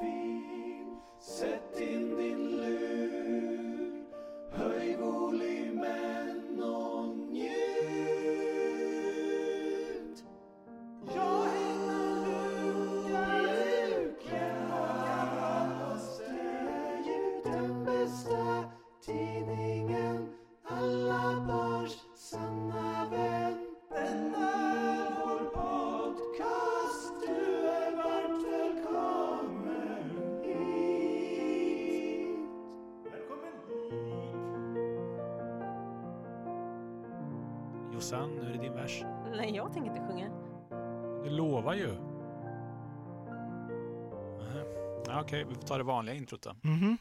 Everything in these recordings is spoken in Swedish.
fin. Sätt in din lur. Höj volymen och njut. Jag hänger Lukas på Gamla stan. Ju den bästa tidningen. Alla barns sanna vän. Denna vår podcast. Du är varmt välkommen hit. Välkommen hit. Jossan, nu är det din vers. Nej, jag tänker inte sjunga. Du lovar ju. Ja, okej, vi får ta det vanliga introt då. Mhm.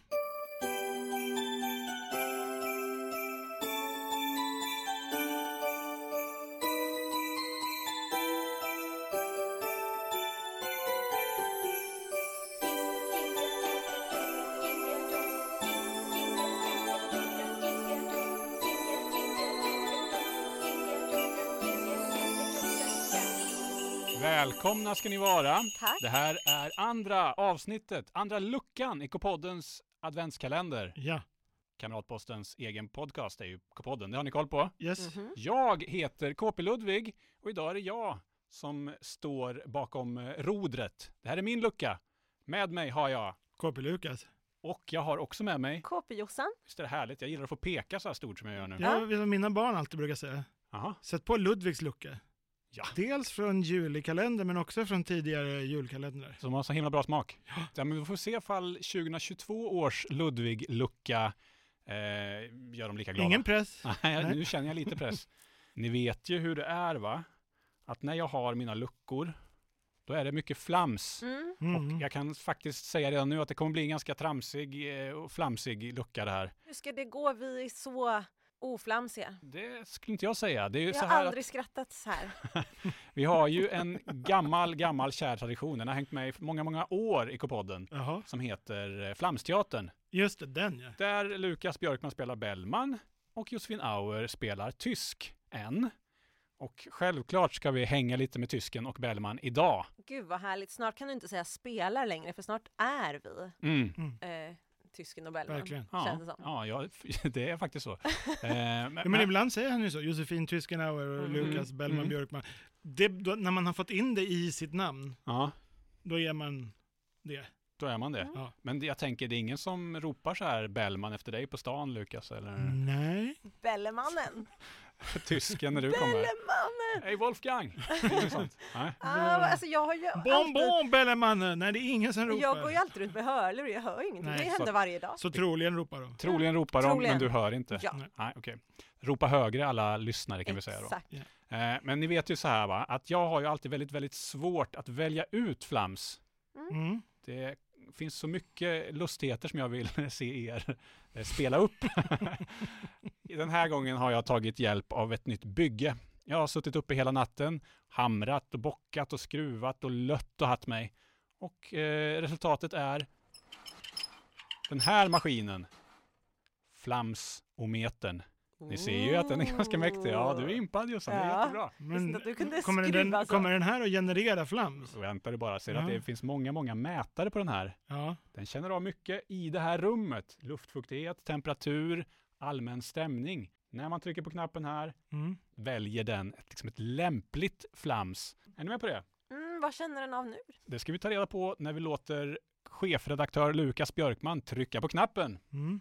Välkomna ska ni vara. Tack. Det här är andra avsnittet, andra luckan i K-poddens adventskalender. Ja. Kamratpostens egen podcast är ju K-podden, det har ni koll på. Yes. Mm-hmm. Jag heter KP Ludvig och idag är det jag som står bakom rodret. Det här är min lucka. Med mig har jag KP Lukas. Och jag har också med mig KP Jossan. Visst är det härligt, jag gillar att få peka så här stort som jag gör nu. Ja, det är som mina barn alltid brukar säga. Aha. Sätt på Ludvigs lucka. Ja. Dels från julikalender men också från tidigare julkalendrar. Som har så himla bra smak. Ja. Ja, men vi får se fall 2022 års Ludvig-lucka gör dem lika glada. Ingen press. Nej. Nu känner jag lite press. Ni vet ju hur det är, va? Att när jag har mina luckor, då är det mycket flams. Mm. Och jag kan faktiskt säga redan nu att det kommer bli en ganska tramsig och flamsig lucka det här. Hur ska det gå? Vi är så... oflamsiga. Det skulle inte jag säga. Det är ju så här har aldrig skrattat så här. Vi har ju en gammal kär tradition. Den har hängt med i många år i K-podden. Uh-huh. Som heter Flamsteatern. Just det, den ja. Där Lukas Björkman spelar Bellman och Josefin Auer spelar tysk än. Och självklart ska vi hänga lite med tysken och Bellman idag. Gud vad härligt. Snart kan du inte säga spelar längre för snart är vi. Tysken och Bellman. Verkligen. Det är faktiskt så. Men ibland säger han ju så. Josefin, tysken och Lukas, Bellman, Björkman. Det, då, när man har fått in det i sitt namn, då är man det. Då är man det. Mm. Ja. Men jag tänker, det är ingen som ropar så här Bellman efter dig på stan, Lukas? Eller? Nej. Bellemannen. Tysken när du kommer. Bellemannen! Hej Wolfgang! Bonbon Bellemannen! Nej, det är ingen som ropar. Jag går ju alltid ut med hörlur, jag hör ingenting. Nej. Det händer varje dag. Så troligen ropar de. Men du hör inte. Ja. Nej, okej. Ropa högre alla lyssnare kan vi säga då. Yeah. Men ni vet ju så här, va? Att jag har ju alltid väldigt, väldigt svårt att välja ut flams. Mm. Det finns så mycket lustigheter som jag vill se er spela upp. Den här gången har jag tagit hjälp av ett nytt bygge. Jag har suttit uppe hela natten, hamrat och bockat och skruvat och lött och haft mig. Och resultatet är den här maskinen. Flamsometern. Ni ser ju att den är ganska mäktig. Ja, du är impad, Jossan. Ja. Det är jättebra. Men du kunde kommer den här att generera flams? Vänta du bara. Ser att det finns många mätare på den här. Ja. Den känner av mycket i det här rummet. Luftfuktighet, temperatur, allmän stämning. När man trycker på knappen här väljer den ett lämpligt flams. Är ni med på det? Mm, vad känner den av nu? Det ska vi ta reda på när vi låter chefredaktör Lukas Björkman trycka på knappen. Mm.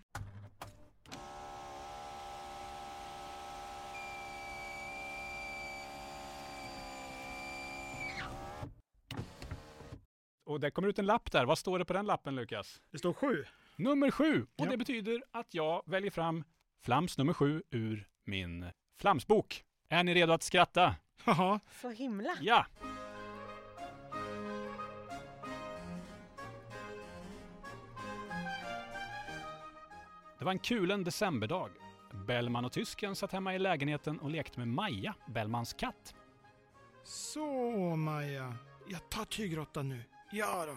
Och det kommer ut en lapp där. Vad står det på den lappen, Lukas? Det står 7. Nummer 7. Och det betyder att jag väljer fram flams nummer 7 ur min flamsbok. Är ni redo att skratta? Jaha. Så himla. Ja. Det var en kulen decemberdag. Bellman och tysken satt hemma i lägenheten och lekte med Maja, Bellmans katt. Så, Maja. Jag tar tyggrottan nu. Ja då.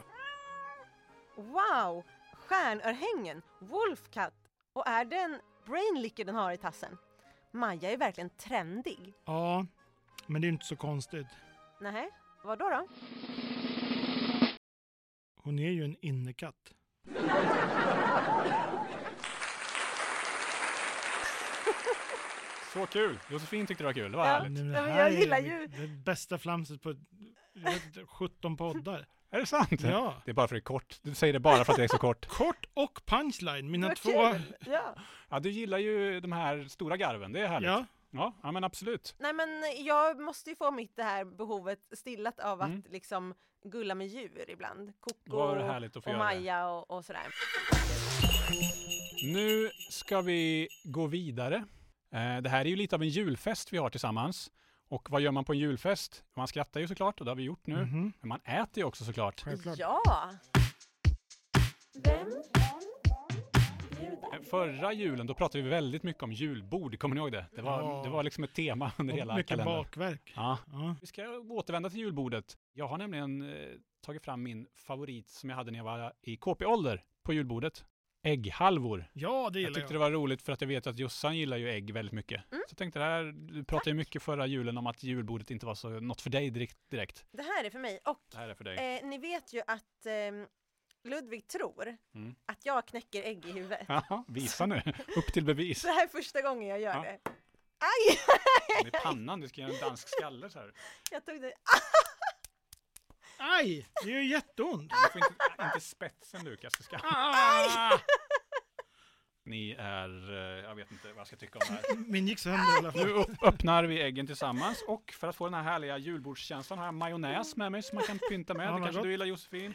Wow! Stjärnörhängen, Wolfcat. Och är den brainlicker den har i tassen? Maja är verkligen trendig. Ja, men det är inte så konstigt. Nej, vad då? Hon är ju en innekatt. Så kul! Josefin tyckte det var kul, det var härligt. Nej, men jag gillar ju... Det bästa flamset på 17 poddar. Är det sant? Ja. Det är bara för att det är kort. Du säger det bara för att det är så kort. Kort och punchline, mina två... Ja. Ja, du gillar ju de här stora garven, det är härligt. Ja. Ja, ja, men absolut. Nej, men jag måste ju få mitt det här behovet stillat av att liksom gulla med djur ibland. Koko och Maja och sådär. Nu ska vi gå vidare. Det här är ju lite av en julfest vi har tillsammans. Och vad gör man på en julfest? Man skrattar ju såklart, och det har vi gjort nu. Mm-hmm. Men man äter ju också såklart. Självklart. Ja! Förra julen, då pratade vi väldigt mycket om julbord, kommer ni ihåg det? Det var liksom ett tema under hela mycket kalendern. Mycket bakverk. Ja. Ja. Vi ska återvända till julbordet. Jag har nämligen tagit fram min favorit som jag hade när jag var i KP-ålder på julbordet. Ägghalvor. Ja, det gillar jag. Tyckte det var roligt för att jag vet att Jossan gillar ju ägg väldigt mycket. Mm. Så jag tänkte det här, du pratade ju mycket förra julen om att julbordet inte var så något för dig direkt. Det här är för mig och det här är för dig. Ni vet ju att... Ludvig tror att jag knäcker ägg i huvudet. Jaha, visa nu. Upp till bevis. Det här är första gången jag gör det. Aj! Med pannan, du ska göra en dansk skalle så här. Jag tog det. Aj! Det gör jätteont. Du får inte spetsen, Lukas. Du ska... Aj! Ni är... Jag vet inte vad jag ska tycka om det här. Min gick sönder i alla fall. Nu öppnar vi äggen tillsammans. Och för att få den här härliga julbordskänslan har jag majonnäs med mig som man kan pynta med. Ja, det kanske gott. Du gillar, Josefin.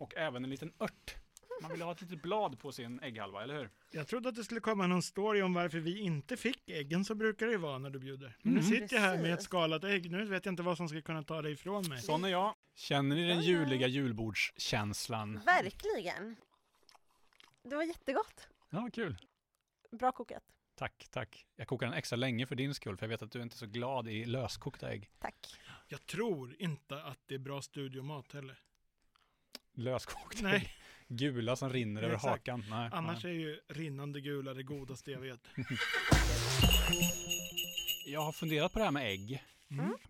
Och även en liten ört. Man vill ha ett litet blad på sin ägghalva, eller hur? Jag trodde att det skulle komma någon story om varför vi inte fick äggen, så brukar det ju vara när du bjuder. Men nu sitter jag här med ett skalat ägg. Nu vet jag inte vad som ska kunna ta dig ifrån mig. Sån är jag. Känner ni den juliga julbordskänslan? Verkligen. Det var jättegott. Ja, kul. Bra kokat. Tack. Jag kokar den extra länge för din skull, för jag vet att du inte är så glad i löskokta ägg. Tack. Jag tror inte att det är bra studiomat heller. Löskokt. Nej. Gula som rinner över hakan. Nej, annars är ju rinnande gula det godaste jag vet. Jag har funderat på det här med ägg.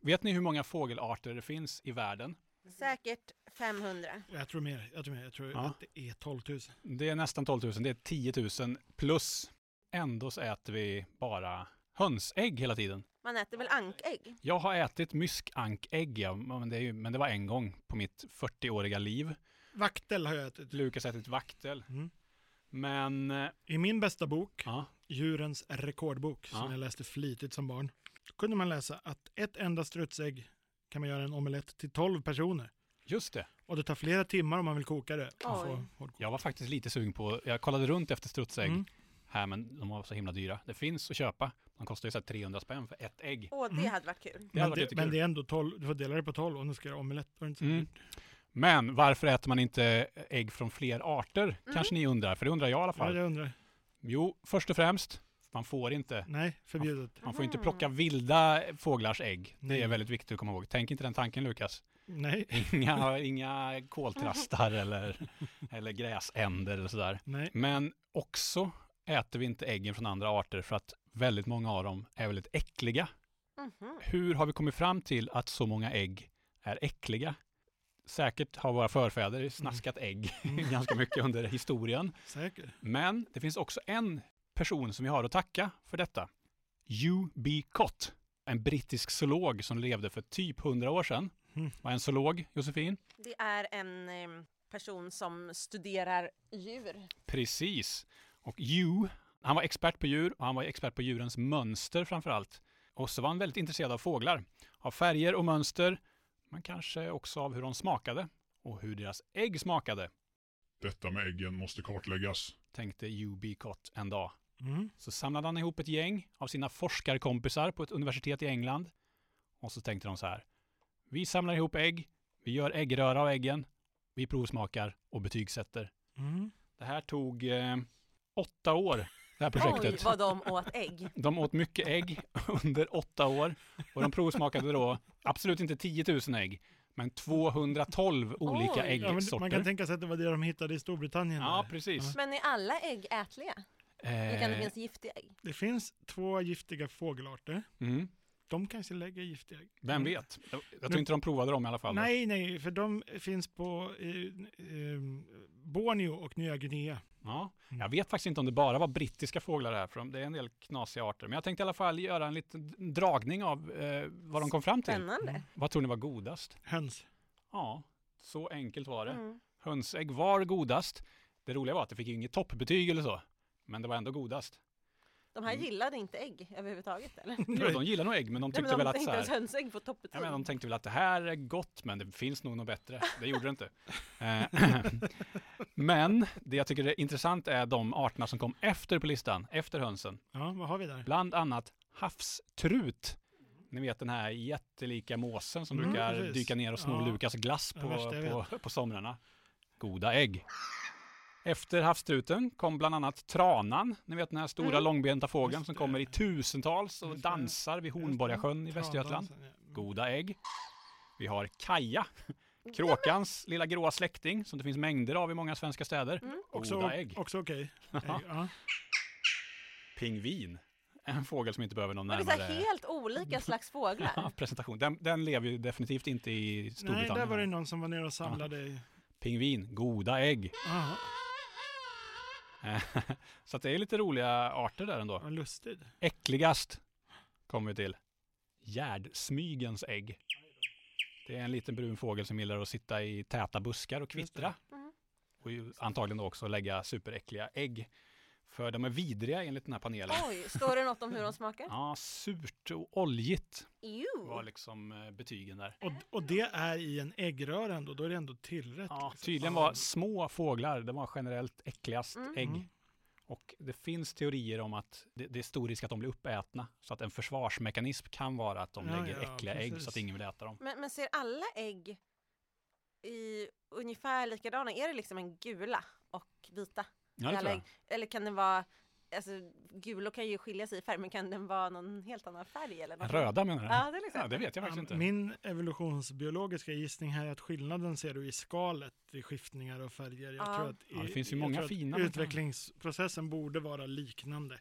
Vet ni hur många fågelarter det finns i världen? Säkert 500. Jag tror mer. Jag tror att det är 12 000. Det är nästan 12 000. Det är 10 000 plus. Ändå så äter vi bara hönsägg hela tiden. Man äter väl ankägg? Jag har ätit myskankägg, ja, men det var en gång på mitt 40-åriga liv. Vaktel har jag ätit. Lukas har ätit vaktel. Mm. Men i min bästa bok, Djurens rekordbok, som jag läste flitigt som barn, kunde man läsa att ett enda strutsägg kan man göra en omelett till 12 personer. Just det. Och det tar flera timmar om man vill koka det. Jag var faktiskt lite sugen på, jag kollade runt efter strutsägg. Här, men de var så himla dyra. Det finns att köpa. De kostar ju så här 300 spänn för ett ägg. Åh, det hade varit kul. Men det är ändå 12, du får dela det på 12 och nu ska jag omelett. Men varför äter man inte ägg från fler arter? Kanske ni undrar, för det undrar jag i alla fall. Ja, jag undrar. Jo, först och främst, man får inte. Nej, förbjudet. Man får inte plocka vilda fåglars ägg. Det är väldigt viktigt att komma ihåg. Tänk inte den tanken, Lukas. Nej. Inga koltrastar eller gräsänder eller sådär. Nej. Men också äter vi inte äggen från andra arter för att väldigt många av dem är väldigt äckliga. Hur har vi kommit fram till att så många ägg är äckliga? Säkert har våra förfäder snaskat ägg ganska mycket under historien. Säkert. Men det finns också en person som vi har att tacka för detta. Hugh B. Cott, en brittisk zoolog som levde för typ 100 år sedan. Var en zoolog, Josefin? Det är en person som studerar djur. Precis. Och Hugh, han var expert på djur och han var expert på djurens mönster framförallt. Och så var han väldigt intresserad av fåglar, av färger och mönster, men kanske också av hur de smakade och hur deras ägg smakade. Detta med äggen måste kartläggas, tänkte Hugh B. Cott en dag. Så samlade han ihop ett gäng av sina forskarkompisar på ett universitet i England. Och så tänkte de så här, vi samlar ihop ägg, vi gör äggröra av äggen, vi provsmakar och betygsätter. Det här tog... 8 år, det här projektet. Oj, vad de åt ägg. De åt mycket ägg under 8 år. Och de provsmakade då absolut inte 10 000 ägg, men 212 olika äggsorter. Ja, man kan tänka sig att det var det de hittade i Storbritannien. Ja, där. Precis. Ja. Men är alla ägg ätliga? Det finns giftiga ägg. Det finns 2 giftiga fågelarter. De kanske lägger giftägg. Vem vet? Jag tror inte de provade dem i alla fall. Nej, för de finns på Borneo och Nya Guinea. Ja, jag vet faktiskt inte om det bara var brittiska fåglar där, för det är en del knasiga arter. Men jag tänkte i alla fall göra en liten dragning av vad de kom fram till. Spännande. Vad tror ni var godast? Höns. Ja, så enkelt var det. Mm. Hönsägg var godast. Det roliga var att det fick inget toppbetyg eller så. Men det var ändå godast. De här gillade inte ägg överhuvudtaget, eller? Ja, de gillar nog ägg, men de tyckte väl att så här... hönsägg på toppet. Ja, men de tänkte väl att det här är gott, men det finns nog något bättre. Det gjorde det inte. Men det jag tycker är intressant är de arterna som kom efter på listan, efter hönsen. Ja, vad har vi där? Bland annat havstrut. Ni vet den här jättelika måsen som brukar dyka ner och sno Lukas glass på somrarna. Goda ägg. Efter havstruten kom bland annat tranan. Ni vet den här stora långbenta fågeln som kommer i tusentals och dansar vid Hornborgasjön i Västergötland. Goda ägg. Vi har kaja. Kråkans lilla gråa släkting som det finns mängder av i många svenska städer. Goda ägg. Också okej. Pingvin. En fågel som inte behöver någon närmare... Det är helt olika slags fåglar. Ja, presentation. Den lever ju definitivt inte i Storbritannien. Nej, där var det någon som var nere och samlade... Pingvin. Goda ägg. Aha. Så att det är lite roliga arter där ändå. Ja, lustigt. Äckligast kommer vi till. Gärdsmygens ägg. Det är en liten brun fågel som gillar att sitta i täta buskar och kvittra. Och antagligen också lägga superäckliga ägg. För de är vidriga enligt den här panelen. Oj, står det något om hur de smakar? Ja, surt och oljigt var liksom betygen där. Och det är i en äggrör ändå, då är det ändå tillrätt. Ja, tydligen var små fåglar, det var generellt äckligast ägg. Och det finns teorier om att det är stor risk att de blir uppätna. Så att en försvarsmekanism kan vara att de lägger äckliga ägg så att ingen vill äta dem. Men ser alla ägg i ungefär likadana? Är det liksom en gula och vita? Ja, eller kan den vara, alltså gul kan ju skilja sig i färg, men kan den vara någon helt annan färg? Eller något? Röda menar du? Ja, det vet jag faktiskt inte. Min evolutionsbiologiska gissning här är att skillnaden ser du i skalet, i skiftningar och färger. Jag tror att det finns ju många fina. Utvecklingsprocessen borde vara liknande.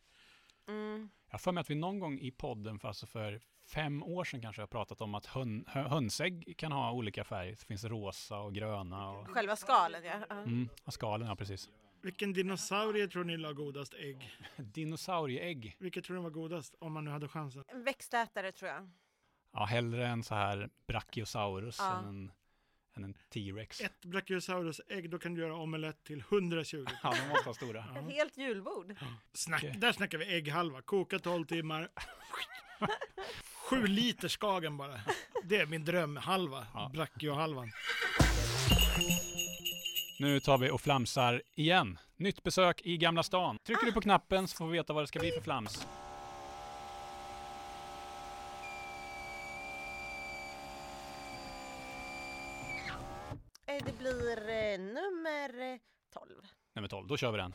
Jag får med att vi någon gång i podden, alltså för 5 år sedan kanske, har pratat om att hönsägg kan ha olika färger. Det finns rosa och gröna. Och... Själva skalen, skalen, precis. Vilken dinosaurie tror ni la godast ägg? Dinosaurieägg. Vilket tror ni var godast om man nu hade chansen? En växtätare tror jag. Ja, hellre en så här brachiosaurus än en T-rex. Ett brachiosaurus-ägg, då kan du göra omelett till 120. Ja, de måste vara stora. Ett helt julbord. Ja. Där snackar vi ägghalva. Koka 12 timmar. 7 liter skagen bara. Det är min drömhalva. Ja. Brachiohalvan. Nu tar vi och flamsar igen. Nytt besök i Gamla stan. Trycker du på knappen så får vi veta vad det ska bli för flams. Det blir nummer 12. Nummer 12, då kör vi den.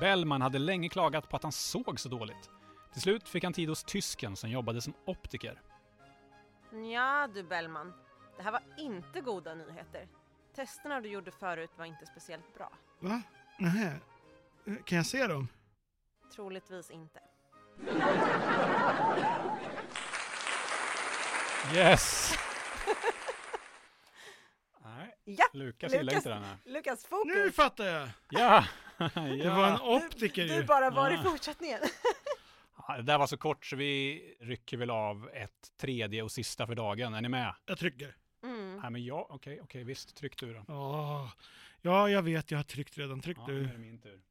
Bellman hade länge klagat på att han såg så dåligt. Till slut fick han tid hos tysken som jobbade som optiker. Ja, du Bellman. Det här var inte goda nyheter. Testerna du gjorde förut var inte speciellt bra. Va? Nähä. Kan jag se dem? Troligtvis inte. Yes! Nej, ja, Lukas gillar inte den här. Lukas, fokus! Nu fattar jag! Ja! Det var en optiker ju. Du bara var i fortsättningen. Det där var så kort så vi rycker väl av ett tredje och sista för dagen. Är ni med? Jag trycker. Nej, men ja, okej, visst. Tryck du då. Ja, jag vet. Jag har tryckt redan. Tryck du. Nu är det min tur.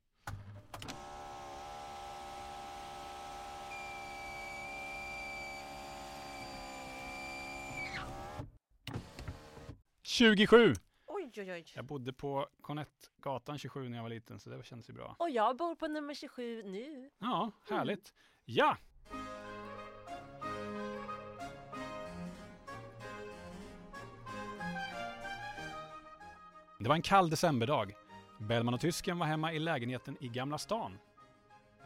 –27! Oj. Jag bodde på Konettgatan 27 när jag var liten, så det känns ju bra. Och jag bor på nummer 27 nu. Ja, härligt. Ja! Det var en kall decemberdag. Bellman och tysken var hemma i lägenheten i Gamla stan.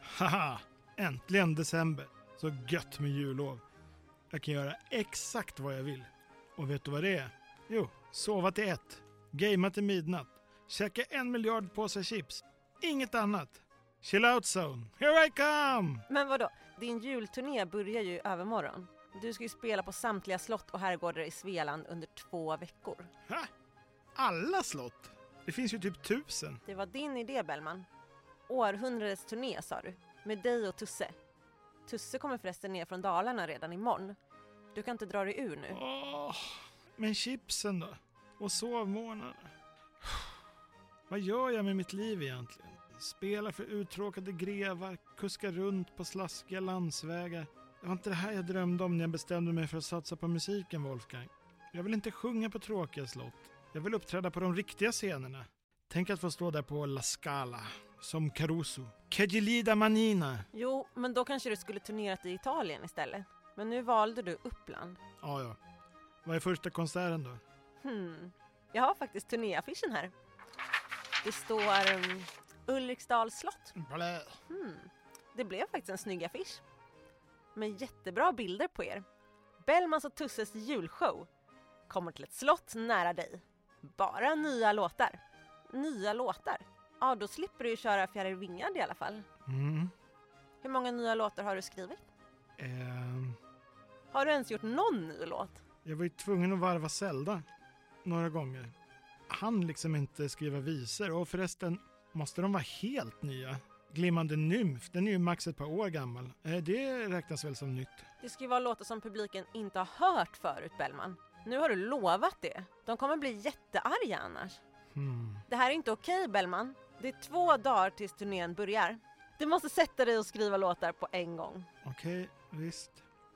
Haha, äntligen december. Så gött med jullov. Jag kan göra exakt vad jag vill. Och vet du vad det är? Jo, sova till 1. Gamea till midnatt. Käka 1 miljard påsar chips. inget annat. Chill out zone, here I come! Men vadå, din julturné börjar ju övermorgon. Du ska ju spela på samtliga slott och herrgårdar i Svealand under 2 veckor. Ha? Alla slott? Det finns ju typ 1000. Det var din idé, Bellman. Århundradets turné, sa du. Med dig och Tusse. Tusse kommer förresten ner från Dalarna redan imorgon. Du kan inte dra dig ur nu. Oh, men chipsen då? Och sovmånaderna? Vad gör jag med mitt liv egentligen? Spela för uttråkade grevar, kuska runt på slaskiga landsvägar. Det var inte det här jag drömde om när jag bestämde mig för att satsa på musiken, Wolfgang. Jag vill inte sjunga på tråkiga slott. Jag vill uppträda på de riktiga scenerna. Tänk att få stå där på La Scala, som Caruso. Kegilida Manina. Jo, men då kanske du skulle turnerat i Italien istället. Men nu valde du Uppland. Ja. Vad är första konserten då? Jag har faktiskt turnéaffischen här. Det står Ulriksdals slott. Det blev faktiskt en snygg affisch. Med jättebra bilder på er. Bellmans och Tusses julshow kommer till ett slott nära dig. Bara nya låtar. Nya låtar? Ja, då slipper du ju köra Fjärilvingad i alla fall. Mm. Hur många nya låtar har du skrivit? Har du ens gjort någon ny låt? Jag var ju tvungen att varva Zelda några gånger. Han liksom inte skriva visor. Och förresten, måste de vara helt nya? Glimmande nymf, den är ju max ett par år gammal. Det räknas väl som nytt. Det ska ju vara låtar som publiken inte har hört förut, Bellman. Nu har du lovat det. De kommer bli jättearga annars. Det här är inte okej, Bellman. Det är 2 dagar tills turnén börjar. Du måste sätta dig och skriva låtar på en gång. Okej, visst.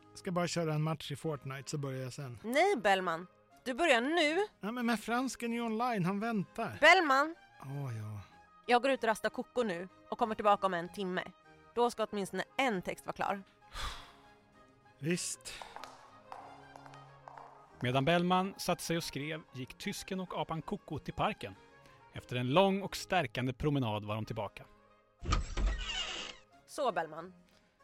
Jag ska bara köra en match i Fortnite så börjar jag sen. Nej, Bellman. Du börjar nu. Ja, men fransken är online, han väntar. Bellman! Ja. Jag går ut och rastar kokor nu och kommer tillbaka om 1 timme. Då ska åtminstone en text vara klar. Visst. Medan Bellman satt sig och skrev gick tysken och apan Koko till parken. Efter en lång och stärkande promenad var de tillbaka. Så, Bellman.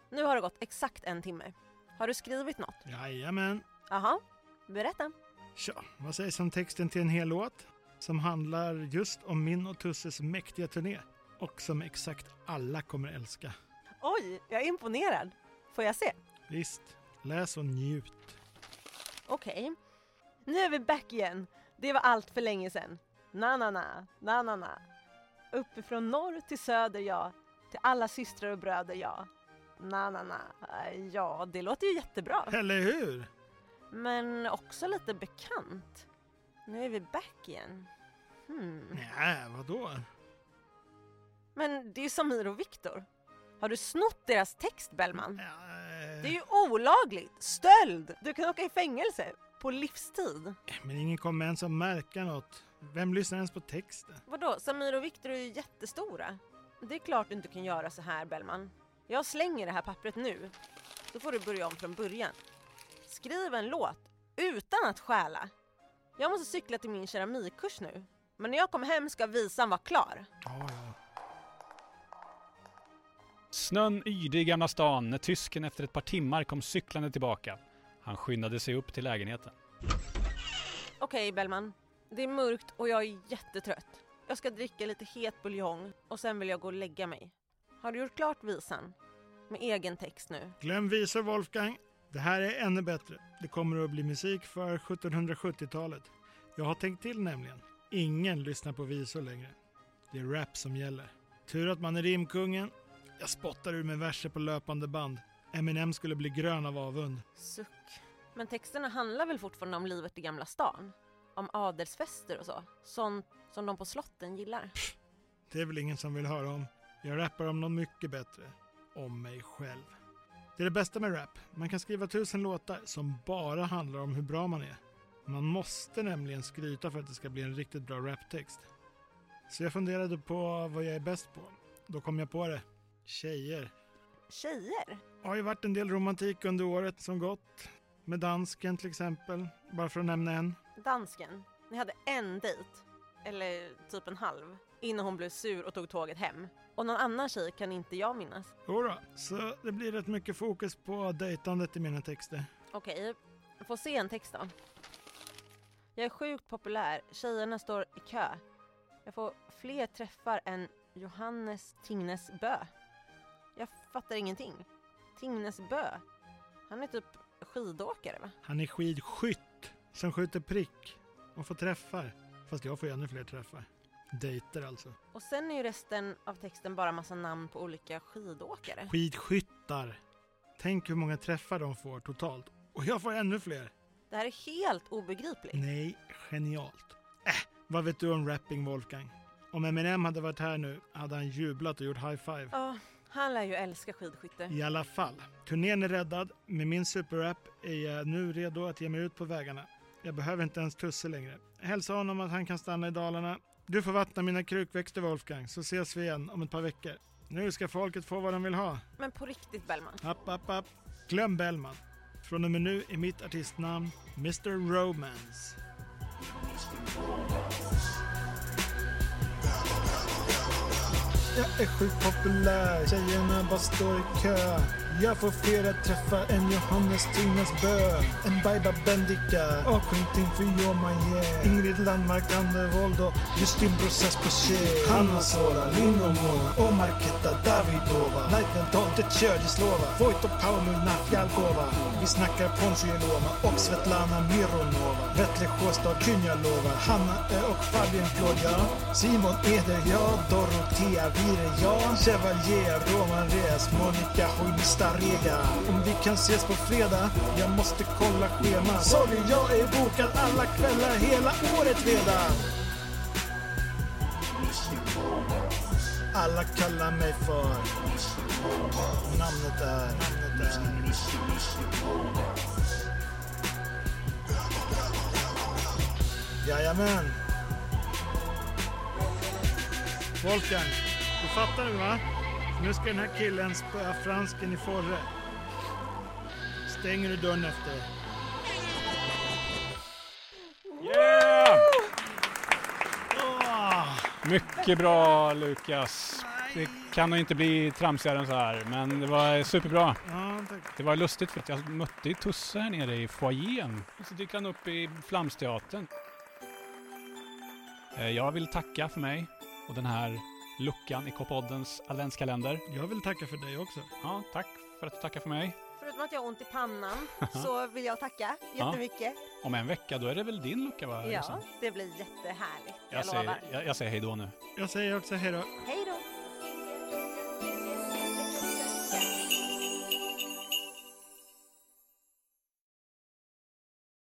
Nu har det gått exakt 1 timme. Har du skrivit något? Jajamän. Jaha, berätta. Tja, vad sägs om texten till en hel låt? Som handlar just om min och Tusses mäktiga turné. Och som exakt alla kommer älska. Oj, jag är imponerad. Får jag se? Visst, läs och njut. Okej. Nu är vi back igen. Det var allt för länge sedan. Na-na-na, na-na-na. Uppifrån norr till söder, ja. Till alla systrar och bröder, ja. Na-na-na, ja, det låter ju jättebra. Eller hur? Men också lite bekant. Nu är vi back igen. Nej, vadå? Men det är ju Samir och Victor. Har du snott deras text, Bellman? Det är ju olagligt. Stöld! Du kan åka i fängelse. På livstid. Men ingen kommer ens att märka något. Vem lyssnar ens på texten? Vadå? Samir och Victor är ju jättestora. Det är klart du inte kan göra så här, Bellman. Jag slänger det här pappret nu. Då får du börja om från början. Skriv en låt utan att stjäla. Jag måste cykla till min keramikkurs nu. Men när jag kommer hem ska visan vara klar. Ja. Snön yrde i Gamla stan när tysken efter ett par timmar kom cyklande tillbaka. Han skyndade sig upp till lägenheten. Okej, Bellman. Det är mörkt och jag är jättetrött. Jag ska dricka lite het buljong och sen vill jag gå och lägga mig. Har du gjort klart visan? Med egen text nu. Glöm visor, Wolfgang. Det här är ännu bättre. Det kommer att bli musik för 1770-talet. Jag har tänkt till nämligen. Ingen lyssnar på visor längre. Det är rap som gäller. Tur att man är rimkungen. Jag spottar ur med verser på löpande band. Eminem skulle bli grön av avund. Suck. Men texterna handlar väl fortfarande om livet i Gamla stan? Om adelsfester och så? Sånt som de på slotten gillar. Det är väl ingen som vill höra om. Jag rappar om något mycket bättre. Om mig själv. Det är det bästa med rap. Man kan skriva 1000 låtar som bara handlar om hur bra man är. Man måste nämligen skryta för att det ska bli en riktigt bra raptext. Så jag funderade på vad jag är bäst på. Då kom jag på det. Tjejer. Tjejer? Jag har ju varit en del romantik under året som gått. Med dansken till exempel. Bara för att nämna en. Dansken? Ni hade en dejt. Eller typ en halv. Innan hon blev sur och tog tåget hem. Och någon annan tjej kan inte jag minnas. Jodå, så det blir rätt mycket fokus på dejtandet i mina texter. Okej, får se en text då. Jag är sjukt populär. Tjejerna står i kö. Jag får fler träffar än Johannes Thingnes Bø. Jag fattar ingenting. Thingnes Bø. Han är typ skidåkare, va? Han är skidskytt som skjuter prick och får träffar. Fast jag får ännu fler träffar. Dejter alltså. Och sen är ju resten av texten bara massa namn på olika skidåkare. Skidskyttar. Tänk hur många träffar de får totalt. Och jag får ännu fler. Det här är helt obegripligt. Nej, genialt. Vad vet du om rapping, Wolfgang? Om Eminem hade varit här nu hade han jublat och gjort high five. Ja, han lär ju älska skidskytte. I alla fall. Turnén är räddad. Med min superapp är jag nu redo att ge mig ut på vägarna. Jag behöver inte ens tusse längre. Hälsa honom att han kan stanna i Dalarna. Du får vattna mina krukväxter, Wolfgang, så ses vi igen om ett par veckor. Nu ska folket få vad de vill ha. Men på riktigt, Bellman. App. Glöm Bellman. Från och med nu är mitt artistnamn Mr. Romance. Jag är sjukt populär, tjejerna bara står i kö. Jag får flera träffar än Johannes Thingnes Bø. En Baiba Bendika och någonting för Yo My Yeah. Ingrid Landmark, Andervold och Justin Brosses Poché. Hanna Svara, Lindomona och Marketta Davidova. Nightland, Daltet, Kördislova, Vojt och Paulina Fjalkova. Vi snackar Poncho Jeloma och Svetlana Mironova. Vettle Sjåstad, Kynjalova, Hanna Ö och Fabian Flodja. Simon Eder, jag, Dorothea Vire, jag. Chevalier, Roman Rees, Monica Hojnista. Om vi kan ses på fredag, jag måste kolla schema. Sorry, jag är bokad alla kvällar hela året redan. Alla kallar mig för namnet är. Jajamän. Wolfgang, du fattar du, va? Nu ska den här killen spöa fransken i forre. Stänger du dörren efter? Yeah! Oh! Mycket bra, Lukas. Det kan ju inte bli tramsigare än så här, men det var superbra. Ja, tack. Det var lustigt för att jag mötte ju Tusse här nere i foajén. Och så dyker han upp i Flamsteatern. Jag vill tacka för mig och den här luckan i K-poddens adventskalender. Jag vill tacka för dig också. Ja, tack för att du tackar för mig. Förutom att jag har ont i pannan så vill jag tacka jättemycket. Ja. Om en vecka, då är det väl din lucka, va? Ja, det blir jättehärligt. Jag lovar. Jag säger hej då nu. Jag säger också hej då. Hej!